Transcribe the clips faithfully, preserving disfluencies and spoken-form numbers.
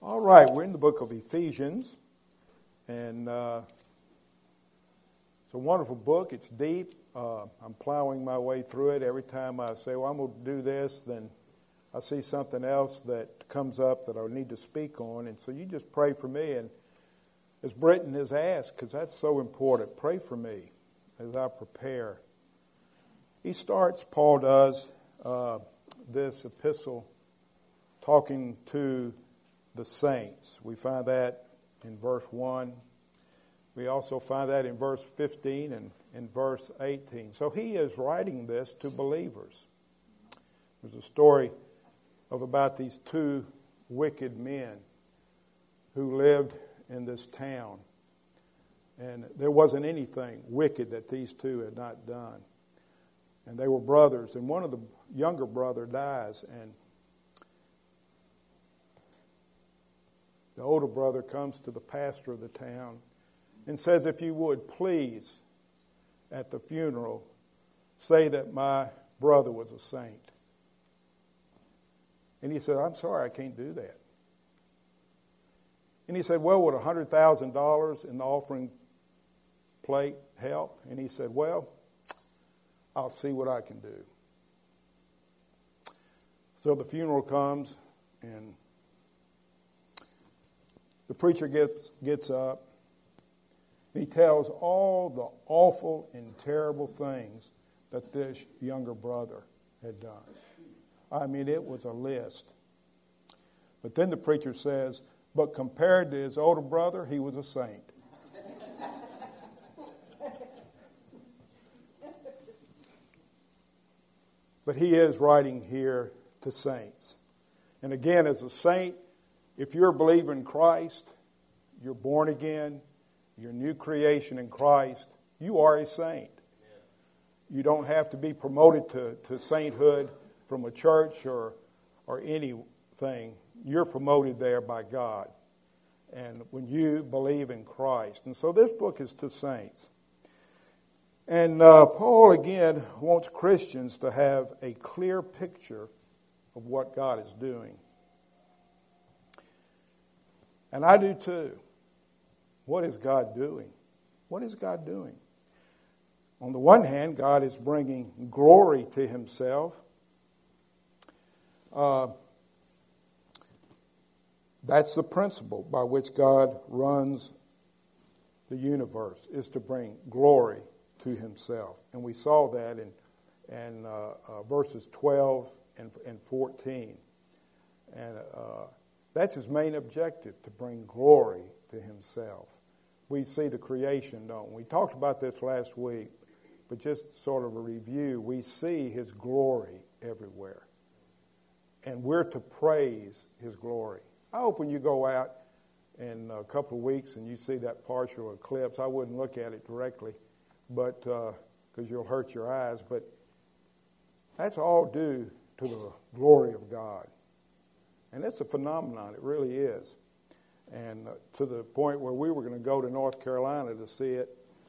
All right, we're in the book of Ephesians, and uh, it's a wonderful book. It's deep. Uh, I'm plowing my way through it. Every time I say, well, I'm going to do this, then I see something else that comes up that I need to speak on. And so you just pray for me, and as Brenton has asked, because that's so important, pray for me as I prepare. He starts, Paul does, uh, this epistle talking to the saints. We find that in verse one. We also find that in verse fifteen and in verse eighteen. So he is writing this to believers. There's a story of about these two wicked men who lived in this town. And there wasn't anything wicked that these two had not done. And they were brothers. And one of the younger brother dies, and the older brother comes to the pastor of the town and says, if you would please, at the funeral, say that my brother was a saint. And he said, I'm sorry, I can't do that. And he said, well, would one hundred thousand dollars in the offering plate help? And he said, well, I'll see what I can do. So the funeral comes, and the preacher gets gets up. He tells all the awful and terrible things that this younger brother had done. I mean, it was a list. But then the preacher says, but compared to his older brother, he was a saint. But he is writing here to saints. And again, as a saint, if you're a believer in Christ, you're born again, you're a new creation in Christ, you are a saint. You don't have to be promoted to, to sainthood from a church or, or anything. You're promoted there by God, and when you believe in Christ. And so this book is to saints. And uh, Paul, again, wants Christians to have a clear picture of what God is doing. And I do too. What is God doing? What is God doing? On the one hand, God is bringing glory to himself. Uh, that's the principle by which God runs the universe, is to bring glory to himself. And we saw that in, in uh, uh, verses twelve and, and fourteen. And Uh, That's his main objective, to bring glory to himself. We see the creation, don't we? We talked about this last week, but just sort of a review. We see his glory everywhere. And we're to praise his glory. I hope when you go out in a couple of weeks and you see that partial eclipse, I wouldn't look at it directly, but because uh, you'll hurt your eyes. But that's all due to the glory of God. And that's a phenomenon, it really is. And uh, to the point where we were going to go to North Carolina to see it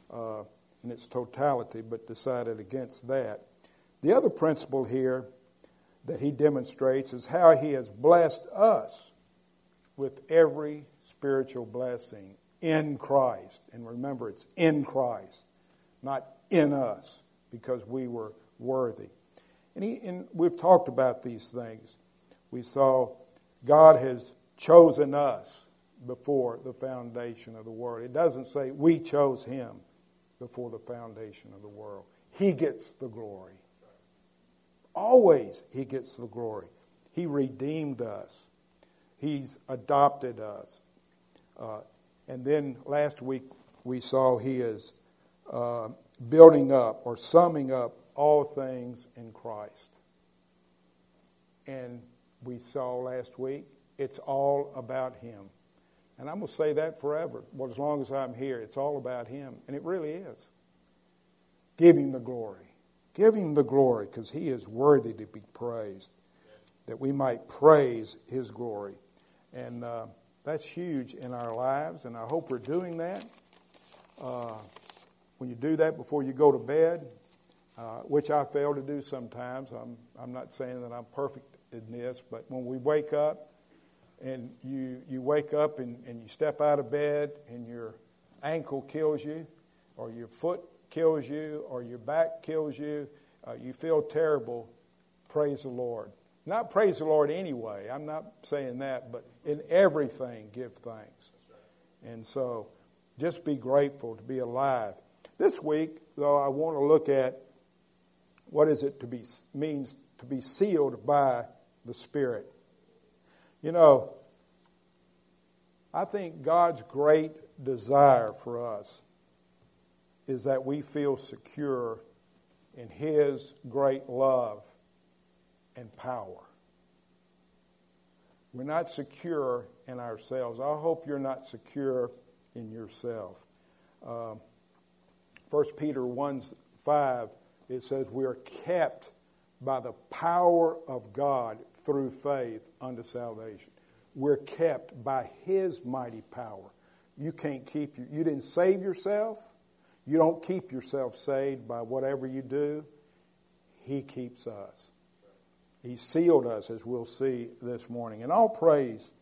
uh, in its totality, but decided against that. The other principle here that he demonstrates is how he has blessed us with every spiritual blessing in Christ. And remember, it's in Christ, not in us, because we were worthy. And, he, and we've talked about these things. We saw God has chosen us before the foundation of the world. It doesn't say we chose him before the foundation of the world. He gets the glory. Always he gets the glory. He redeemed us. He's adopted us. Uh, and then last week we saw he is uh, building up or summing up all things in Christ. And we saw last week, it's all about him. And I'm going to say that forever. Well, as long as I'm here, it's all about him. And it really is. Give him the glory. Give him the glory, because he is worthy to be praised, that we might praise his glory. And uh, that's huge in our lives, and I hope we're doing that. Uh, when you do that before you go to bed, uh, which I fail to do sometimes. I'm, I'm not saying that I'm perfect in this, but when we wake up, and you you wake up and, and you step out of bed and your ankle kills you, or your foot kills you, or your back kills you, uh, you feel terrible, praise the Lord. Not praise the Lord anyway, I'm not saying that, but in everything give thanks. And so just be grateful to be alive. This week, though, I want to look at what is it to be means to be sealed by the Spirit. You know, I think God's great desire for us is that we feel secure in His great love and power. We're not secure in ourselves. I hope you're not secure in yourself. Um, First Peter one five, it says, we are kept by the power of God through faith unto salvation. We're kept by His mighty power. You can't keep you. You didn't save yourself. You don't keep yourself saved by whatever you do. He keeps us. He sealed us, as we'll see this morning. And all praise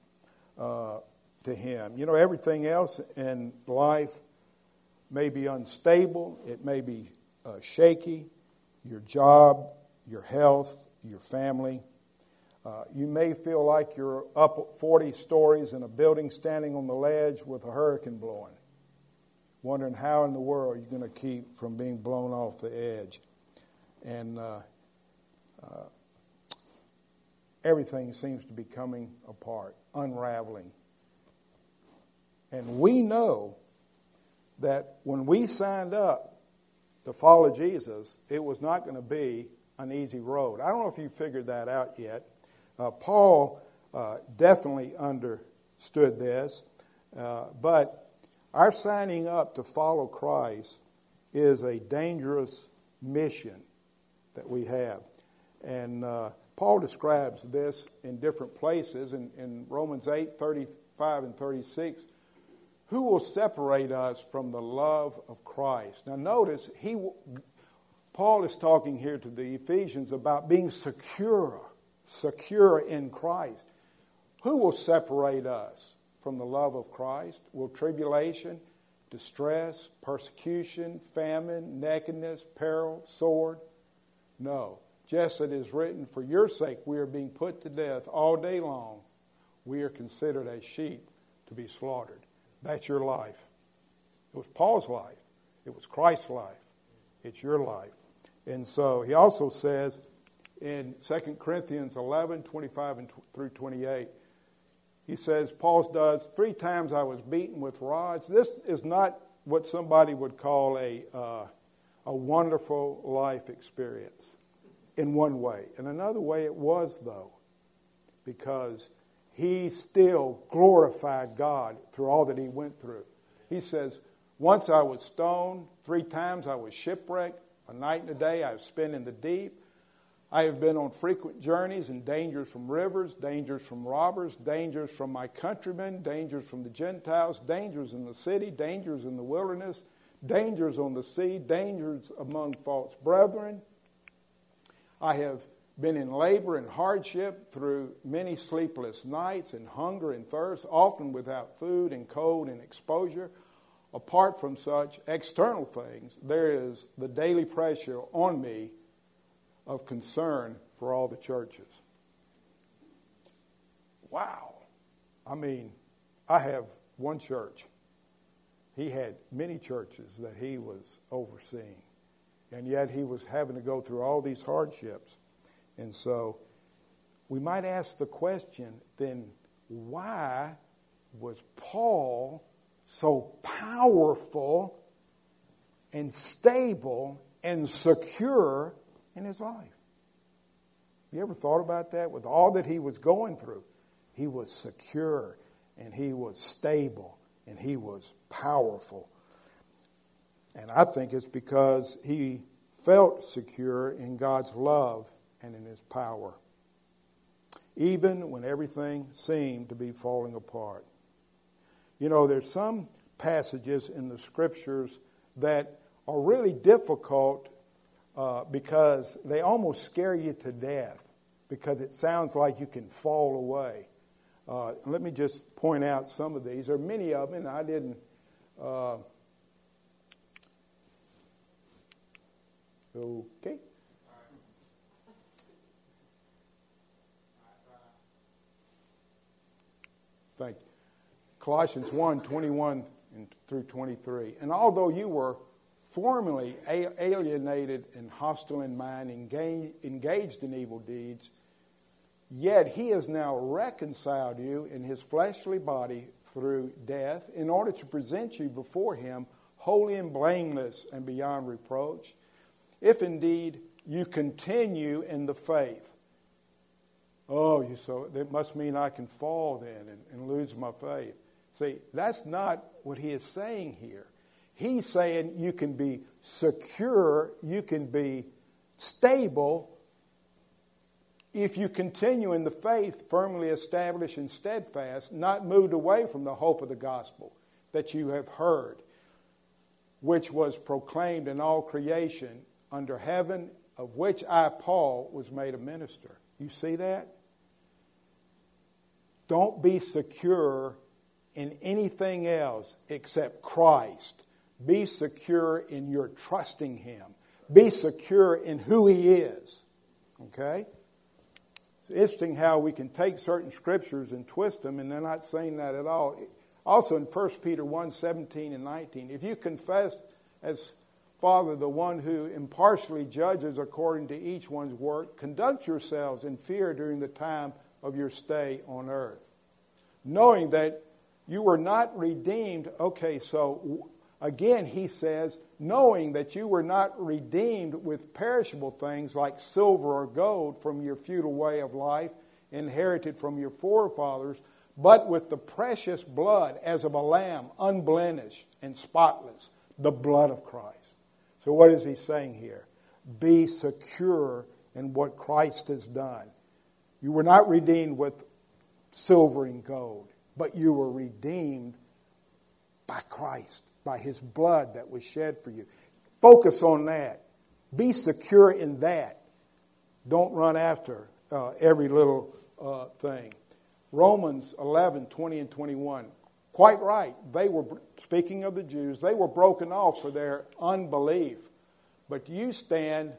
uh, to Him. You know, everything else in life may be unstable. It may be uh, shaky. Your job, your health, your family. Uh, you may feel like you're up forty stories in a building standing on the ledge with a hurricane blowing, wondering how in the world you're going to keep from being blown off the edge. And uh, uh, everything seems to be coming apart, unraveling. And we know that when we signed up to follow Jesus, it was not going to be an easy road. I don't know if you figured that out yet. Uh, Paul uh, definitely understood this, uh, but our signing up to follow Christ is a dangerous mission that we have. And uh, Paul describes this in different places. In, in Romans eight, thirty-five and thirty-six, who will separate us from the love of Christ? Now notice, he w- Paul is talking here to the Ephesians about being secure, secure in Christ. Who will separate us from the love of Christ? Will tribulation, distress, persecution, famine, nakedness, peril, sword? No. Just as it is written, for your sake we are being put to death all day long. We are considered as sheep to be slaughtered. That's your life. It was Paul's life. It was Christ's life. It's your life. And so he also says in Second Corinthians eleven, twenty-five through twenty-eight, he says, Paul does, three times I was beaten with rods. This is not what somebody would call a, uh, a wonderful life experience in one way. In another way it was, though, because he still glorified God through all that he went through. He says, once I was stoned, three times I was shipwrecked, a night and a day I have spent in the deep. I have been on frequent journeys and dangers from rivers, dangers from robbers, dangers from my countrymen, dangers from the Gentiles, dangers in the city, dangers in the wilderness, dangers on the sea, dangers among false brethren. I have been in labor and hardship through many sleepless nights and hunger and thirst, often without food and cold and exposure. Apart from such external things, there is the daily pressure on me of concern for all the churches. Wow. I mean, I have one church. He had many churches that he was overseeing, and yet he was having to go through all these hardships. And so we might ask the question, then why was Paul so powerful and stable and secure in his life? You ever thought about that? With all that he was going through, he was secure and he was stable and he was powerful. And I think it's because he felt secure in God's love and in His power, even when everything seemed to be falling apart. You know, there's some passages in the Scriptures that are really difficult uh, because they almost scare you to death because it sounds like you can fall away. Uh, let me just point out some of these. There are many of them, and I didn't... Uh, okay. Thank you. Colossians one, twenty-one through twenty-three. And although you were formerly alienated and hostile in mind, engaged in evil deeds, yet he has now reconciled you in his fleshly body through death, in order to present you before him holy and blameless and beyond reproach, if indeed you continue in the faith. Oh, you so that must mean I can fall then and, and lose my faith. See, that's not what he is saying here. He's saying you can be secure, you can be stable if you continue in the faith, firmly established and steadfast, not moved away from the hope of the gospel that you have heard, which was proclaimed in all creation under heaven, of which I, Paul, was made a minister. You see that? Don't be secure in anything else except Christ. Be secure in your trusting him. Be secure in who he is. Okay? It's interesting how we can take certain scriptures and twist them, and they're not saying that at all. Also in First Peter one, seventeen and nineteen, if you confess as Father, the one who impartially judges according to each one's work, conduct yourselves in fear during the time of your stay on earth, knowing that you were not redeemed. Okay, so again he says, knowing that you were not redeemed with perishable things like silver or gold from your futile way of life inherited from your forefathers, but with the precious blood as of a lamb, unblemished and spotless, the blood of Christ. So what is he saying here? Be secure in what Christ has done. You were not redeemed with silver and gold, but you were redeemed by Christ, by his blood that was shed for you. Focus on that. Be secure in that. Don't run after uh, every little uh, thing. Romans eleven, twenty and twenty-one. Quite right. They were, speaking of the Jews, they were broken off for their unbelief. But you stand,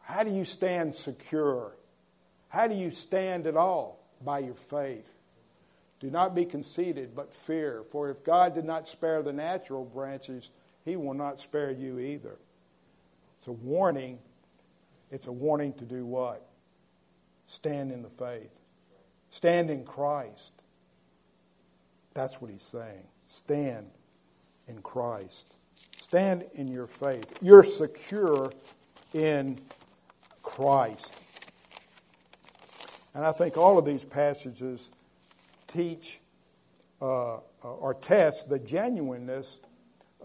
how do you stand secure? How do you stand at all? By your faith. Do not be conceited, but fear. For if God did not spare the natural branches, he will not spare you either. It's a warning. It's a warning to do what? Stand in the faith. Stand in Christ. That's what he's saying. Stand in Christ. Stand in your faith. You're secure in Christ. And I think all of these passages teach uh, or test the genuineness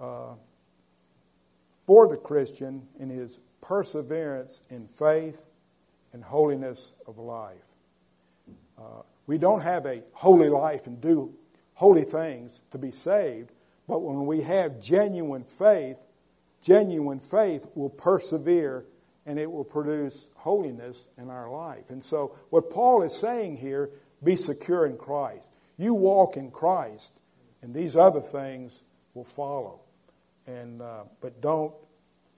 uh, for the Christian in his perseverance in faith and holiness of life. Uh, we don't have a holy life and do holy things to be saved, but when we have genuine faith, genuine faith will persevere and it will produce holiness in our life. And so what Paul is saying here, be secure in Christ. You walk in Christ and these other things will follow. And uh, but don't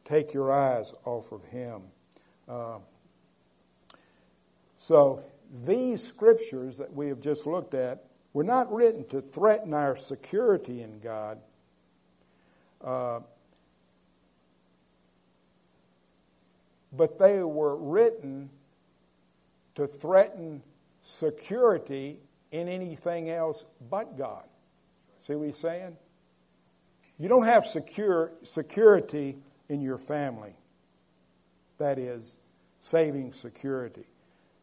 take your eyes off of him. Uh, so these scriptures that we have just looked at, we're not written to threaten our security in God. Uh, but they were written to threaten security in anything else but God. See what he's saying? You don't have secure security in your family. That is, saving security.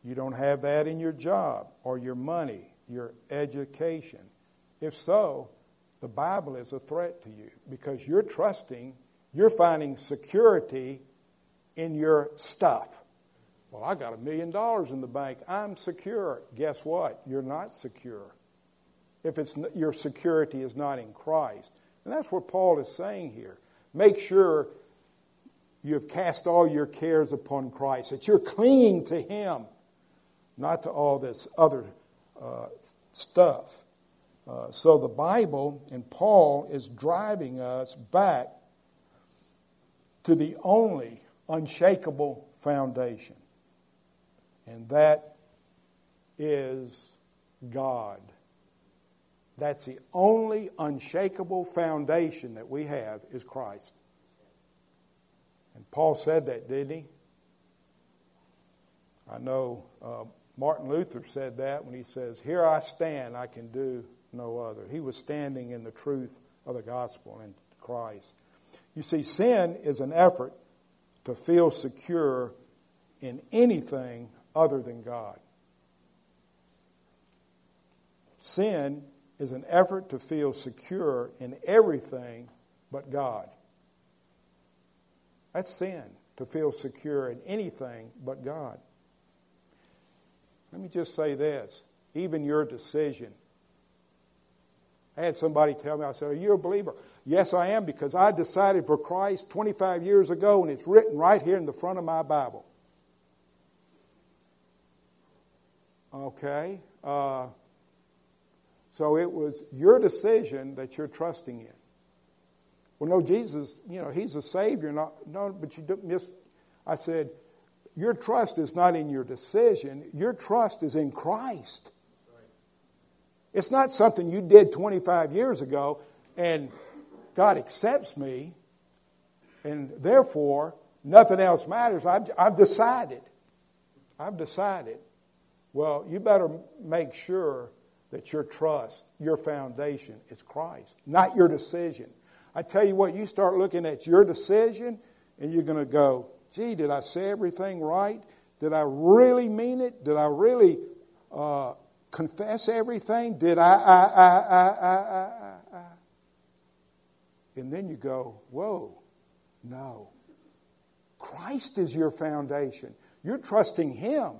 You don't have that in your job or your money, your education. If so, the Bible is a threat to you because you're trusting, you're finding security in your stuff. Well, I got a million dollars in the bank. I'm secure. Guess what? You're not secure. If it's your security is not in Christ. And that's what Paul is saying here. Make sure you have cast all your cares upon Christ, that you're clinging to him, not to all this other uh, stuff. Uh, so the Bible and Paul is driving us back to the only unshakable foundation, and that is God. That's the only unshakable foundation that we have is Christ. And Paul said that, didn't he? I know uh, Martin Luther said that when he says, "Here I stand, I can do no other." He was standing in the truth of the gospel and Christ. You see, sin is an effort to feel secure in anything other than God. Sin is an effort to feel secure in everything but God. That's sin, to feel secure in anything but God. Let me just say this, even your decision. I had somebody tell me, I said, "Are you a believer?" "Yes, I am, because I decided for Christ twenty-five years ago, and it's written right here in the front of my Bible." Okay, uh, so it was your decision that you're trusting in. Well, no, Jesus, you know, he's a Savior. Not, no, but you missed. I said, your trust is not in your decision. Your trust is in Christ. Right. It's not something you did twenty-five years ago, and God accepts me, and therefore nothing else matters. I've, I've decided. I've decided. Well, you better make sure that your trust, your foundation is Christ, not your decision. I tell you what, you start looking at your decision and you're going to go, "Gee, did I say everything right? Did I really mean it? Did I really uh, confess everything? Did I, I, I, I, I, I, I? And then you go, "Whoa, no. Christ is your foundation. You're trusting Him.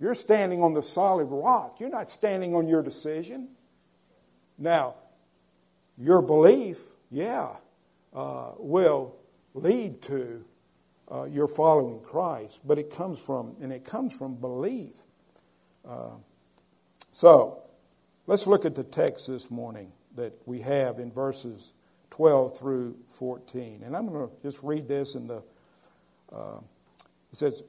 You're standing on the solid rock. You're not standing on your decision. Now, your belief, yeah, uh, will lead to uh, your following Christ, but it comes from, and it comes from belief. Uh, so, let's look at the text this morning that we have in verses twelve through fourteen. And I'm going to just read this in the, uh, it says,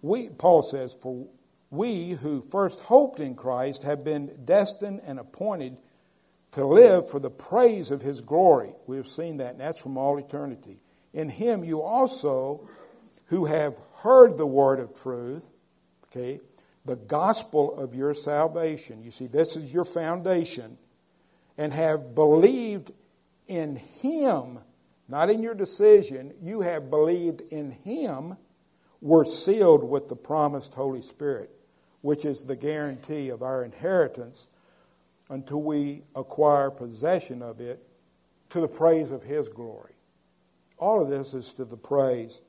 "We," Paul says, "for we who first hoped in Christ have been destined and appointed to live for the praise of His glory." We have seen that, and that's from all eternity. "In Him you also, who have heard the word of truth," okay, "the gospel of your salvation." You see, this is your foundation. "And have believed in Him," not in your decision, you have believed in Him, "were sealed with the promised Holy Spirit, which is the guarantee of our inheritance until we acquire possession of it, to the praise of His glory." All of this is to the praise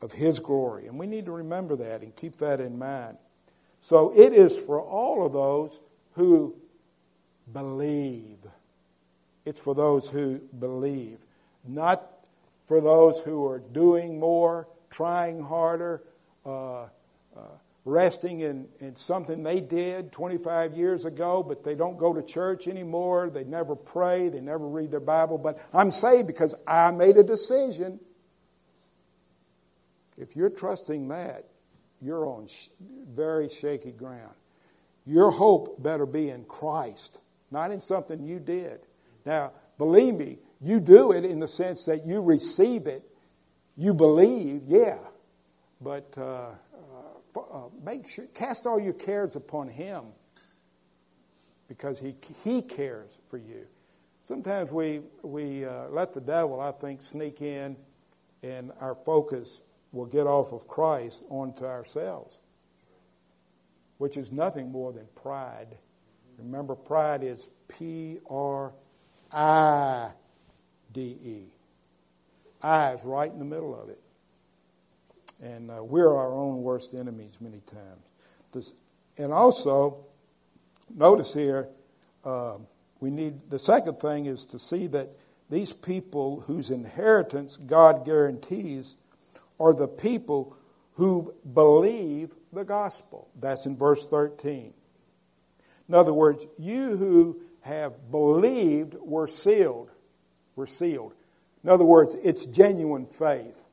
of His glory. And we need to remember that and keep that in mind. So it is for all of those who believe. It's for those who believe, not for those who are doing more, trying harder, uh, uh, resting in, in something they did twenty-five years ago, but they don't go to church anymore. They never pray. They never read their Bible. But I'm saved because I made a decision. If you're trusting that, you're on sh- very shaky ground. Your hope better be in Christ, not in something you did. Now, believe me, you do it in the sense that you receive it. You believe, yeah. But uh, uh, uh, make sure, cast all your cares upon Him, because He He cares for you. Sometimes we we uh, let the devil, I think, sneak in, and our focus will get off of Christ onto ourselves, which is nothing more than pride. Remember, pride is P R I D E. I is right in the middle of it. And uh, we're our own worst enemies many times. This, and also, notice here, uh, we need, the second thing is to see that these people whose inheritance God guarantees are the people who believe the gospel. That's in verse thirteen. In other words, you who have believed were sealed. Were sealed. In other words, it's genuine faith.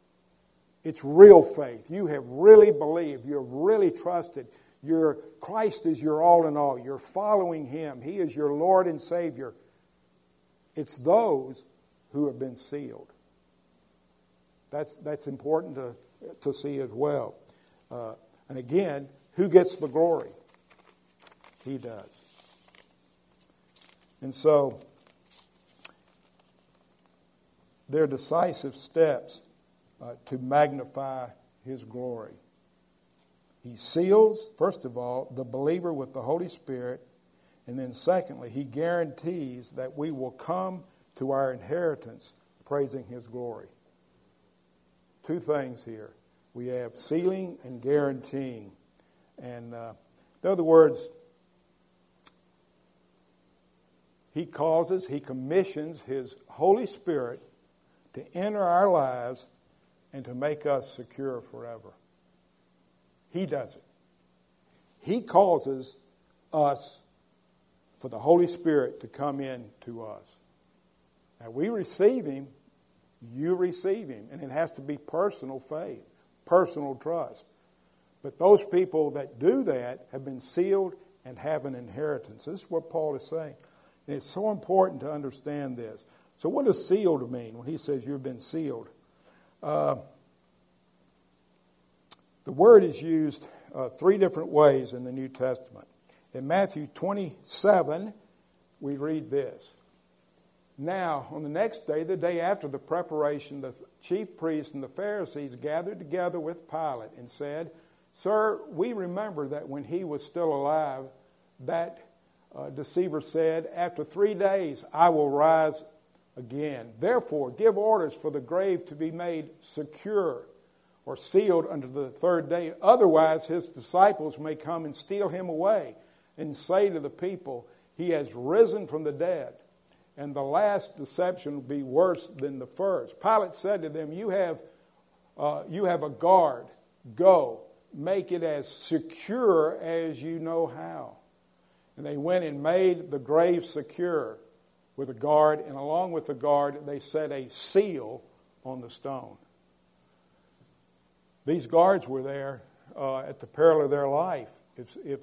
It's real faith. You have really believed. You have really trusted. Your Christ is your all in all. You're following Him. He is your Lord and Savior. It's those who have been sealed. That's that's important to, to see as well. Uh, and again, who gets the glory? He does. And so, they're decisive steps uh, to magnify His glory. He seals, first of all, the believer with the Holy Spirit. And then secondly, He guarantees that we will come to our inheritance praising His glory. Two things here. We have sealing and guaranteeing. And uh, in other words, He causes, He commissions His Holy Spirit to enter our lives and to make us secure forever. He does it. He causes us for the Holy Spirit to come in to us. Now we receive Him, you receive Him, and it has to be personal faith, personal trust. But those people that do that have been sealed and have an inheritance. This is what Paul is saying. And it's so important to understand this. So what does sealed mean when he says you've been sealed? Uh, The word is used uh, three different ways in the New Testament. In Matthew twenty-seven, we read this. Now, on the next day, the day after the preparation, the chief priests and the Pharisees gathered together with Pilate and said, "Sir, we remember that when he was still alive, that uh, deceiver said, 'After three days I will rise again. Therefore, give orders for the grave to be made secure, or sealed unto the third day. Otherwise his disciples may come and steal him away and say to the people, he has risen from the dead. And the last deception will be worse than the first.' Pilate said to them, you have, uh, you have a guard. Go, make it as secure as you know how." And they went and made the grave secure with a guard. And along with the guard, they set a seal on the stone. These guards were there uh, at the peril of their life if, if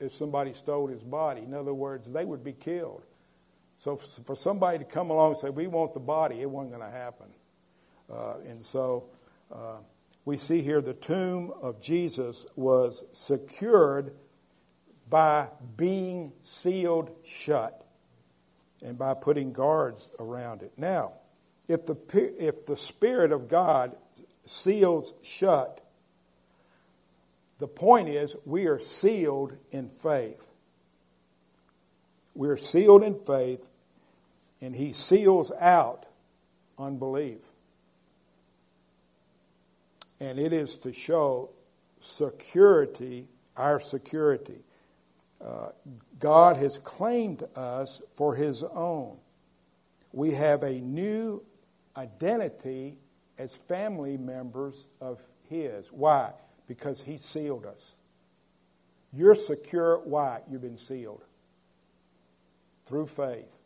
if somebody stole his body. In other words, they would be killed. So for somebody to come along and say, "We want the body," it wasn't going to happen. Uh, and so uh, we see here the tomb of Jesus was secured by being sealed shut and by putting guards around it. Now, if the if the Spirit of God seals shut, the point is we are sealed in faith. We are sealed in faith, and He seals out unbelief. And it is to show security, our security. Uh, God has claimed us for His own. We have a new identity as family members of His. Why? Because He sealed us. You're secure. Why? You've been sealed. Through faith.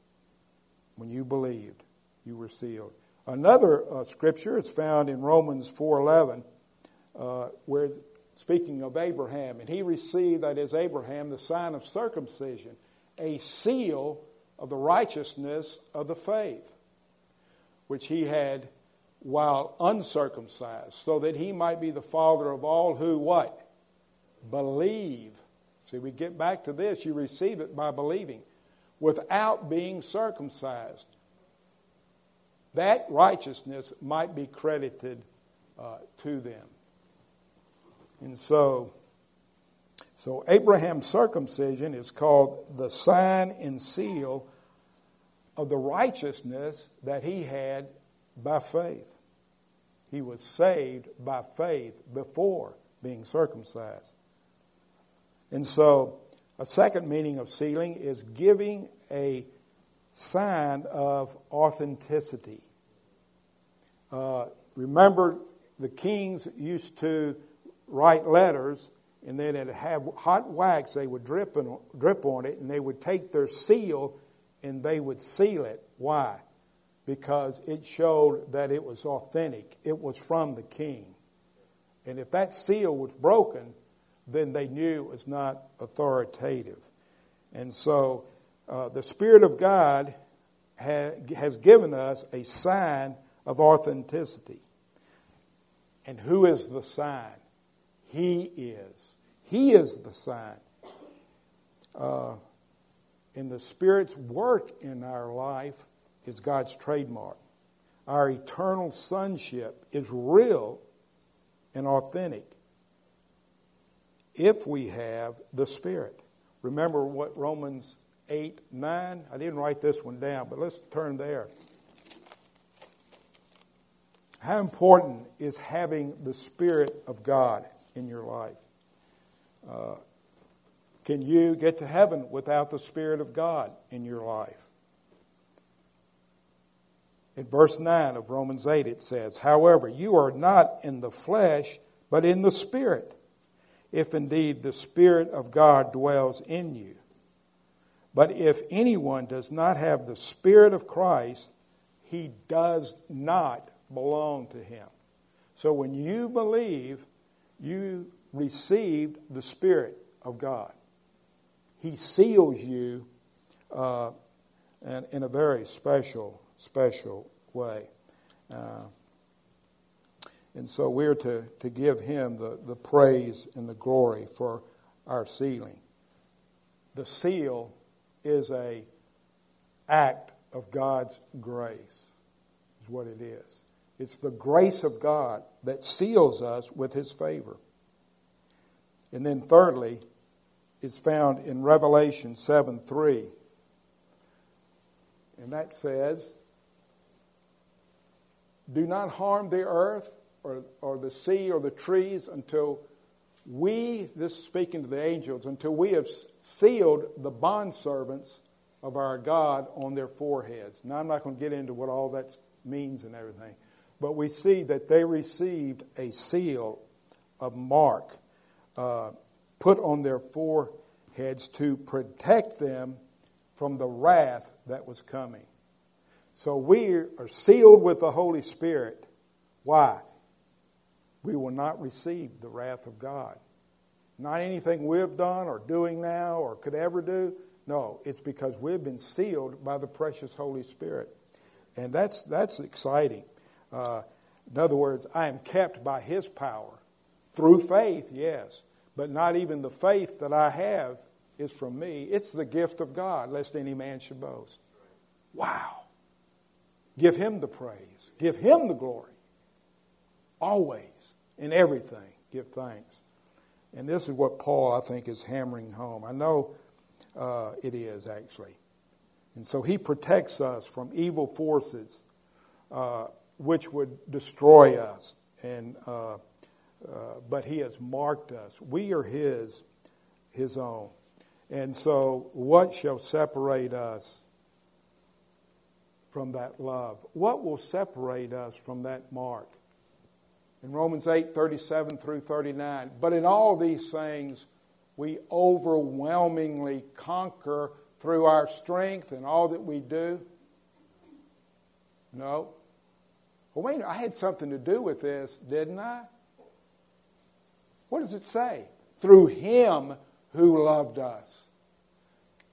When you believed, you were sealed. Another uh, scripture is found in Romans four eleven, uh, where speaking of Abraham, and he received, that is Abraham, the sign of circumcision, a seal of the righteousness of the faith, which he had while uncircumcised, so that he might be the father of all who what? Believe. See, we get back to this. You receive it by believing without being circumcised, that righteousness might be credited uh, to them. And so, so Abraham's circumcision is called the sign and seal of the righteousness that he had by faith. He was saved by faith before being circumcised. And so a second meaning of sealing is giving a sign of authenticity. Uh, remember, the kings used to write letters and then it'd have hot wax. They would drip, and, drip on it, and they would take their seal and they would seal it. Why? Because it showed that it was authentic. It was from the king. And if that seal was broken, then they knew it was not authoritative. And so uh, the Spirit of God ha- has given us a sign of authenticity. And who is the sign? He is. He is the sign. Uh, and the Spirit's work in our life is God's trademark. Our eternal sonship is real and authentic if we have the Spirit. Remember what Romans eight, nine, I didn't write this one down, but let's turn there. How important is having the Spirit of God in your life? Uh, can you get to heaven without the Spirit of God in your life? In verse nine of Romans eight it says, however, you are not in the flesh, but in the Spirit, if indeed the Spirit of God dwells in you. But if anyone does not have the Spirit of Christ, he does not belong to him. So when you believe, you received the Spirit of God. He seals you uh, in, in a very special, special way. Uh, and so we're to, to give him the, the praise and the glory for our sealing. The seal is an act of God's grace, is what it is. It's the grace of God that seals us with his favor. And then thirdly, it's found in Revelation seven three. And that says, do not harm the earth or, or the sea or the trees until we, this is speaking to the angels, until we have sealed the bondservants of our God on their foreheads. Now I'm not going to get into what all that means and everything. But we see that they received a seal, a mark, uh, put on their foreheads to protect them from the wrath that was coming. So we are sealed with the Holy Spirit. Why? We will not receive the wrath of God. Not anything we've done or doing now or could ever do. No, it's because we've been sealed by the precious Holy Spirit. And that's that's exciting. Uh, in other words, I am kept by his power through faith, yes, but not even the faith that I have is from me. It's the gift of God, lest any man should boast. Wow. Give him the praise. Give him the glory. Always, in everything, give thanks. And this is what Paul, I think, is hammering home. I know uh, it is, actually. And so he protects us from evil forces, uh, which would destroy us, and uh, uh, but he has marked us. We are his, his own. And so what shall separate us from that love? What will separate us from that mark? In Romans eight, thirty-seven through thirty-nine, but in all these things we overwhelmingly conquer through our strength and all that we do. No. Well, wait, I had something to do with this, didn't I? What does it say? Through him who loved us.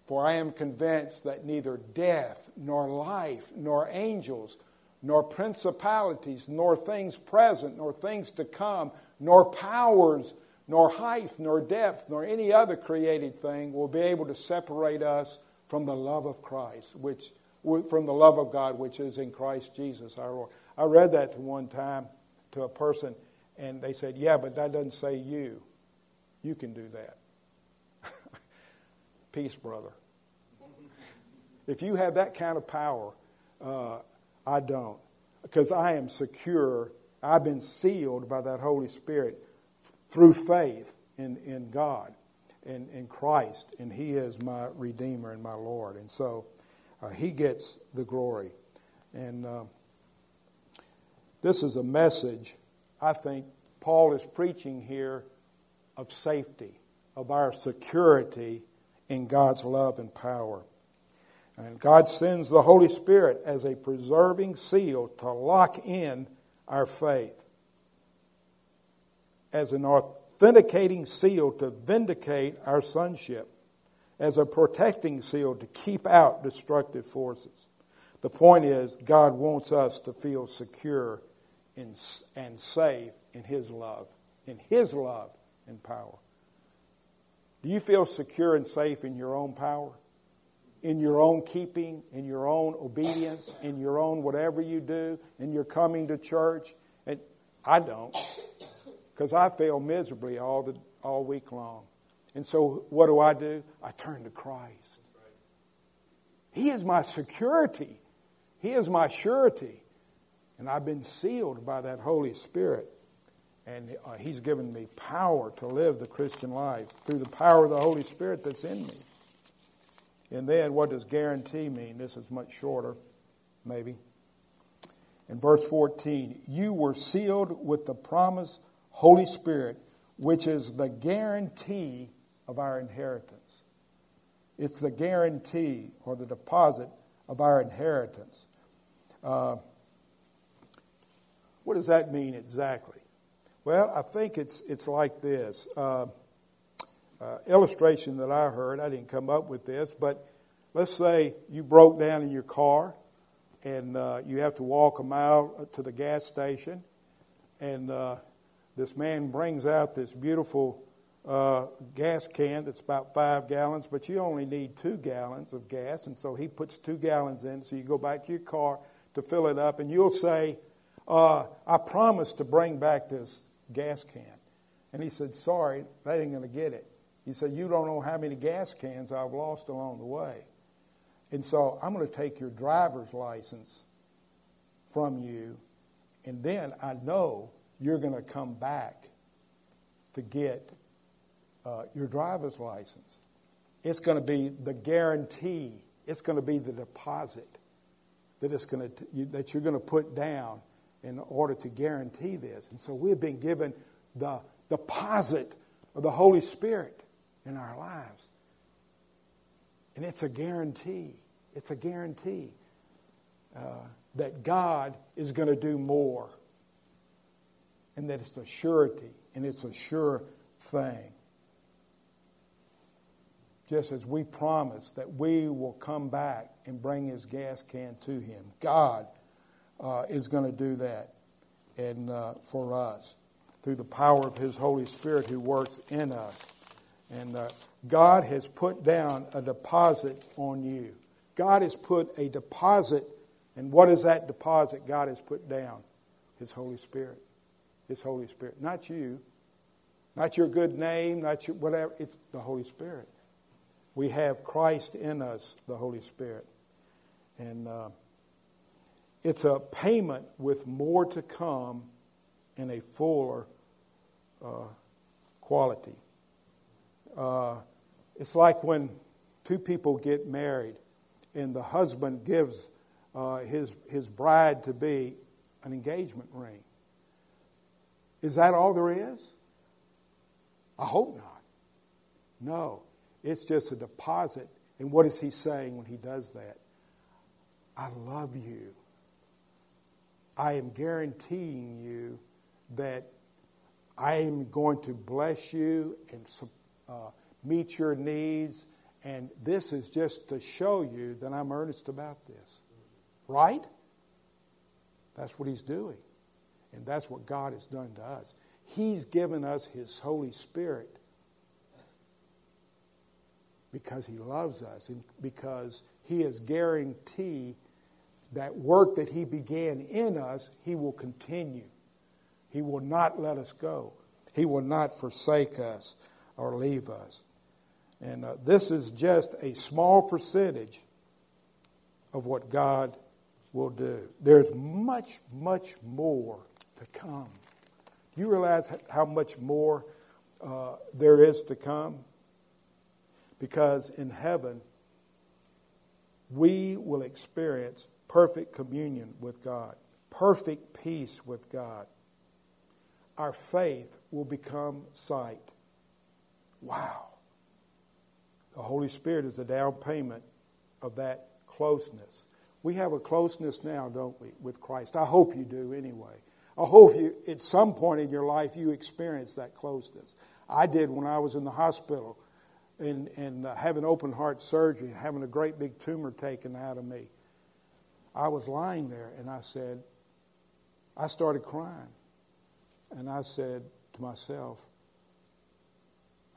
For I am convinced that neither death, nor life, nor angels, nor principalities, nor things present, nor things to come, nor powers, nor height, nor depth, nor any other created thing will be able to separate us from the love of Christ, which from the love of God, which is in Christ Jesus our Lord. I read that to one time to a person, and they said, yeah, but that doesn't say you. You can do that. Peace, brother. If you have that kind of power, uh, I don't. Because I am secure. I've been sealed by that Holy Spirit through faith in, in God, in, in Christ. And he is my Redeemer and my Lord. And so uh, he gets the glory. And uh, this is a message I think Paul is preaching here of safety, of our security in God's love and power. And God sends the Holy Spirit as a preserving seal to lock in our faith, as an authenticating seal to vindicate our sonship, as a protecting seal to keep out destructive forces. The point is, God wants us to feel secure and safe in His love, in His love and power. Do you feel secure and safe in your own power, in your own keeping, in your own obedience, in your own whatever you do, in your coming to church? And I don't, because I fail miserably all the all week long. And so what do I do? I turn to Christ. He is my security. He is my surety. And I've been sealed by that Holy Spirit. And He's given me power to live the Christian life through the power of the Holy Spirit that's in me. And then what does guarantee mean? This is much shorter, maybe. In verse fourteen, you were sealed with the promised Holy Spirit, which is the guarantee of our inheritance. It's the guarantee or the deposit of our inheritance. Uh, what does that mean exactly? Well, I think it's it's like this. Uh, uh, illustration that I heard, I didn't come up with this, but let's say you broke down in your car and uh, you have to walk a mile to the gas station, and uh, this man brings out this beautiful uh, gas can that's about five gallons, but you only need two gallons of gas, and so he puts two gallons in, so you go back to your car to fill it up, and you'll say, uh, I promise to bring back this gas can. And he said, sorry, that ain't going to get it. He said, you don't know how many gas cans I've lost along the way. And so I'm going to take your driver's license from you, and then I know you're going to come back to get uh, your driver's license. It's going to be the guarantee. It's going to be the deposit that it's going to you, that you're going to put down in order to guarantee this. And so we've been given the deposit of the Holy Spirit in our lives, and it's a guarantee. It's a guarantee uh, that God is going to do more. And that it's a surety, and it's a sure thing. Just as we promise that we will come back and bring His gas can to Him, God uh, is going to do that, and uh, for us through the power of His Holy Spirit who works in us. And uh, God has put down a deposit on you. God has put a deposit, and what is that deposit God has put down? His Holy Spirit. His Holy Spirit. Not you. Not your good name. Not your whatever. It's the Holy Spirit. We have Christ in us, the Holy Spirit. And uh, it's a payment with more to come in a fuller uh, quality. Uh, it's like when two people get married and the husband gives uh, his, his bride-to-be an engagement ring. Is that all there is? I hope not. No, it's just a deposit. And what is he saying when he does that? I love you. I am guaranteeing you that I am going to bless you and uh, meet your needs. And this is just to show you that I'm earnest about this. Right? That's what he's doing. And that's what God has done to us. He's given us His Holy Spirit because He loves us and because He is guaranteed that work that He began in us, He will continue. He will not let us go. He will not forsake us or leave us. And uh, this is just a small percentage of what God will do. There's much, much more to come. Do you realize how much more uh, there is to come? Because in heaven, we will experience perfect communion with God, perfect peace with God. Our faith will become sight. Wow. The Holy Spirit is the down payment of that closeness. We have a closeness now, don't we, with Christ? I hope you do anyway. I hope you, at some point in your life, you experience that closeness. I did when I was in the hospital and, and uh, having open heart surgery, having a great big tumor taken out of me. I was lying there and I said, I started crying. And I said to myself,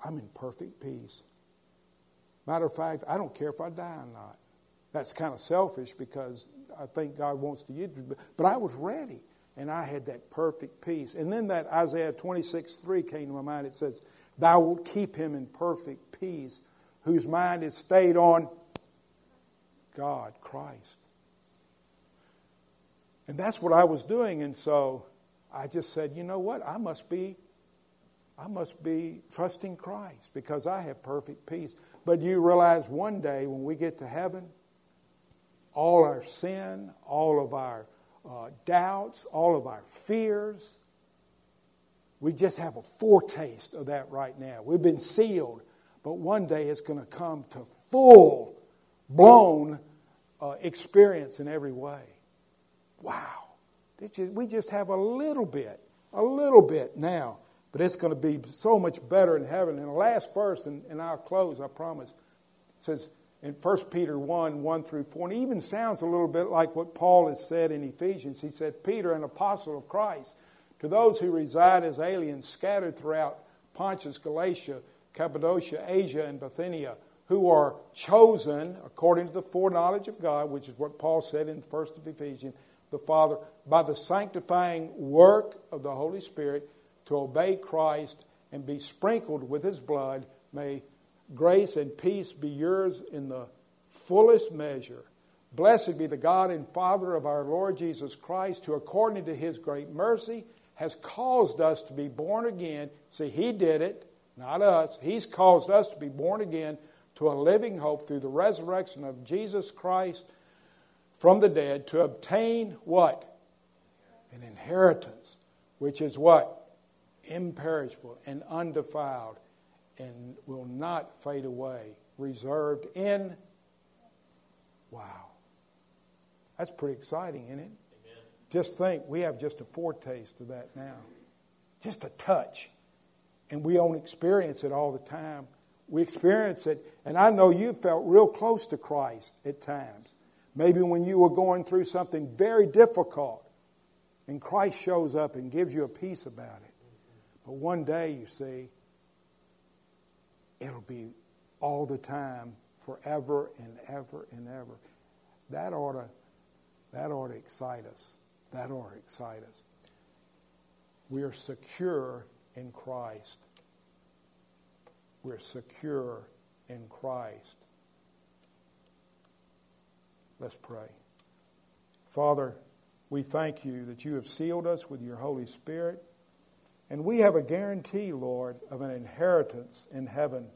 I'm in perfect peace. Matter of fact, I don't care if I die or not. That's kind of selfish because I think God wants to use me. But I was ready. And I had that perfect peace. And then that Isaiah twenty-six three came to my mind. It says, thou wilt keep him in perfect peace, whose mind is stayed on God, Christ. And that's what I was doing. And so I just said, you know what? I must be, I must be trusting Christ because I have perfect peace. But you realize one day when we get to heaven, all our sin, all of our Uh, doubts, all of our fears. We just have a foretaste of that right now. We've been sealed, but one day it's going to come to full-blown uh, experience in every way. Wow. Just, we just have a little bit, a little bit now, but it's going to be so much better in heaven. And the last verse, and, and I'll close, I promise, it says, in First Peter one, one through four, and it even sounds a little bit like what Paul has said in Ephesians. He said, Peter, an apostle of Christ, to those who reside as aliens scattered throughout Pontus, Galatia, Cappadocia, Asia, and Bithynia, who are chosen according to the foreknowledge of God, which is what Paul said in the first of Ephesians, the Father, by the sanctifying work of the Holy Spirit to obey Christ and be sprinkled with his blood, may grace and peace be yours in the fullest measure. Blessed be the God and Father of our Lord Jesus Christ, who according to his great mercy has caused us to be born again. See, he did it, not us. He's caused us to be born again to a living hope through the resurrection of Jesus Christ from the dead, to obtain what? An inheritance, which is what? Imperishable and undefiled, and will not fade away, reserved in... Wow. That's pretty exciting, isn't it? Amen. Just think, we have just a foretaste of that now. Just a touch. And we don't experience it all the time. We experience it, and I know you felt real close to Christ at times. Maybe when you were going through something very difficult, and Christ shows up and gives you a peace about it. But one day, you see, it'll be all the time, forever and ever and ever. That ought to, that ought to excite us. That ought to excite us. We are secure in Christ. We're secure in Christ. Let's pray. Father, we thank you that you have sealed us with your Holy Spirit. And we have a guarantee, Lord, of an inheritance in heaven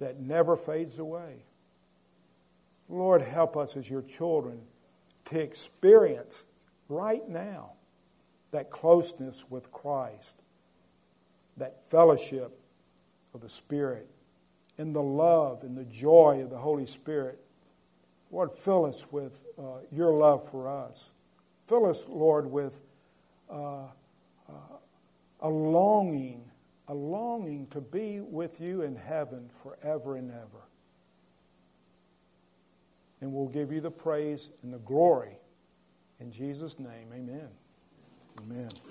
that never fades away. Lord, help us as your children to experience right now that closeness with Christ, that fellowship of the Spirit, and the love and the joy of the Holy Spirit. Lord, fill us with uh, your love for us. Fill us, Lord, with... Uh, uh, A longing, a longing to be with you in heaven forever and ever. And we'll give you the praise and the glory. In Jesus' name, amen. Amen.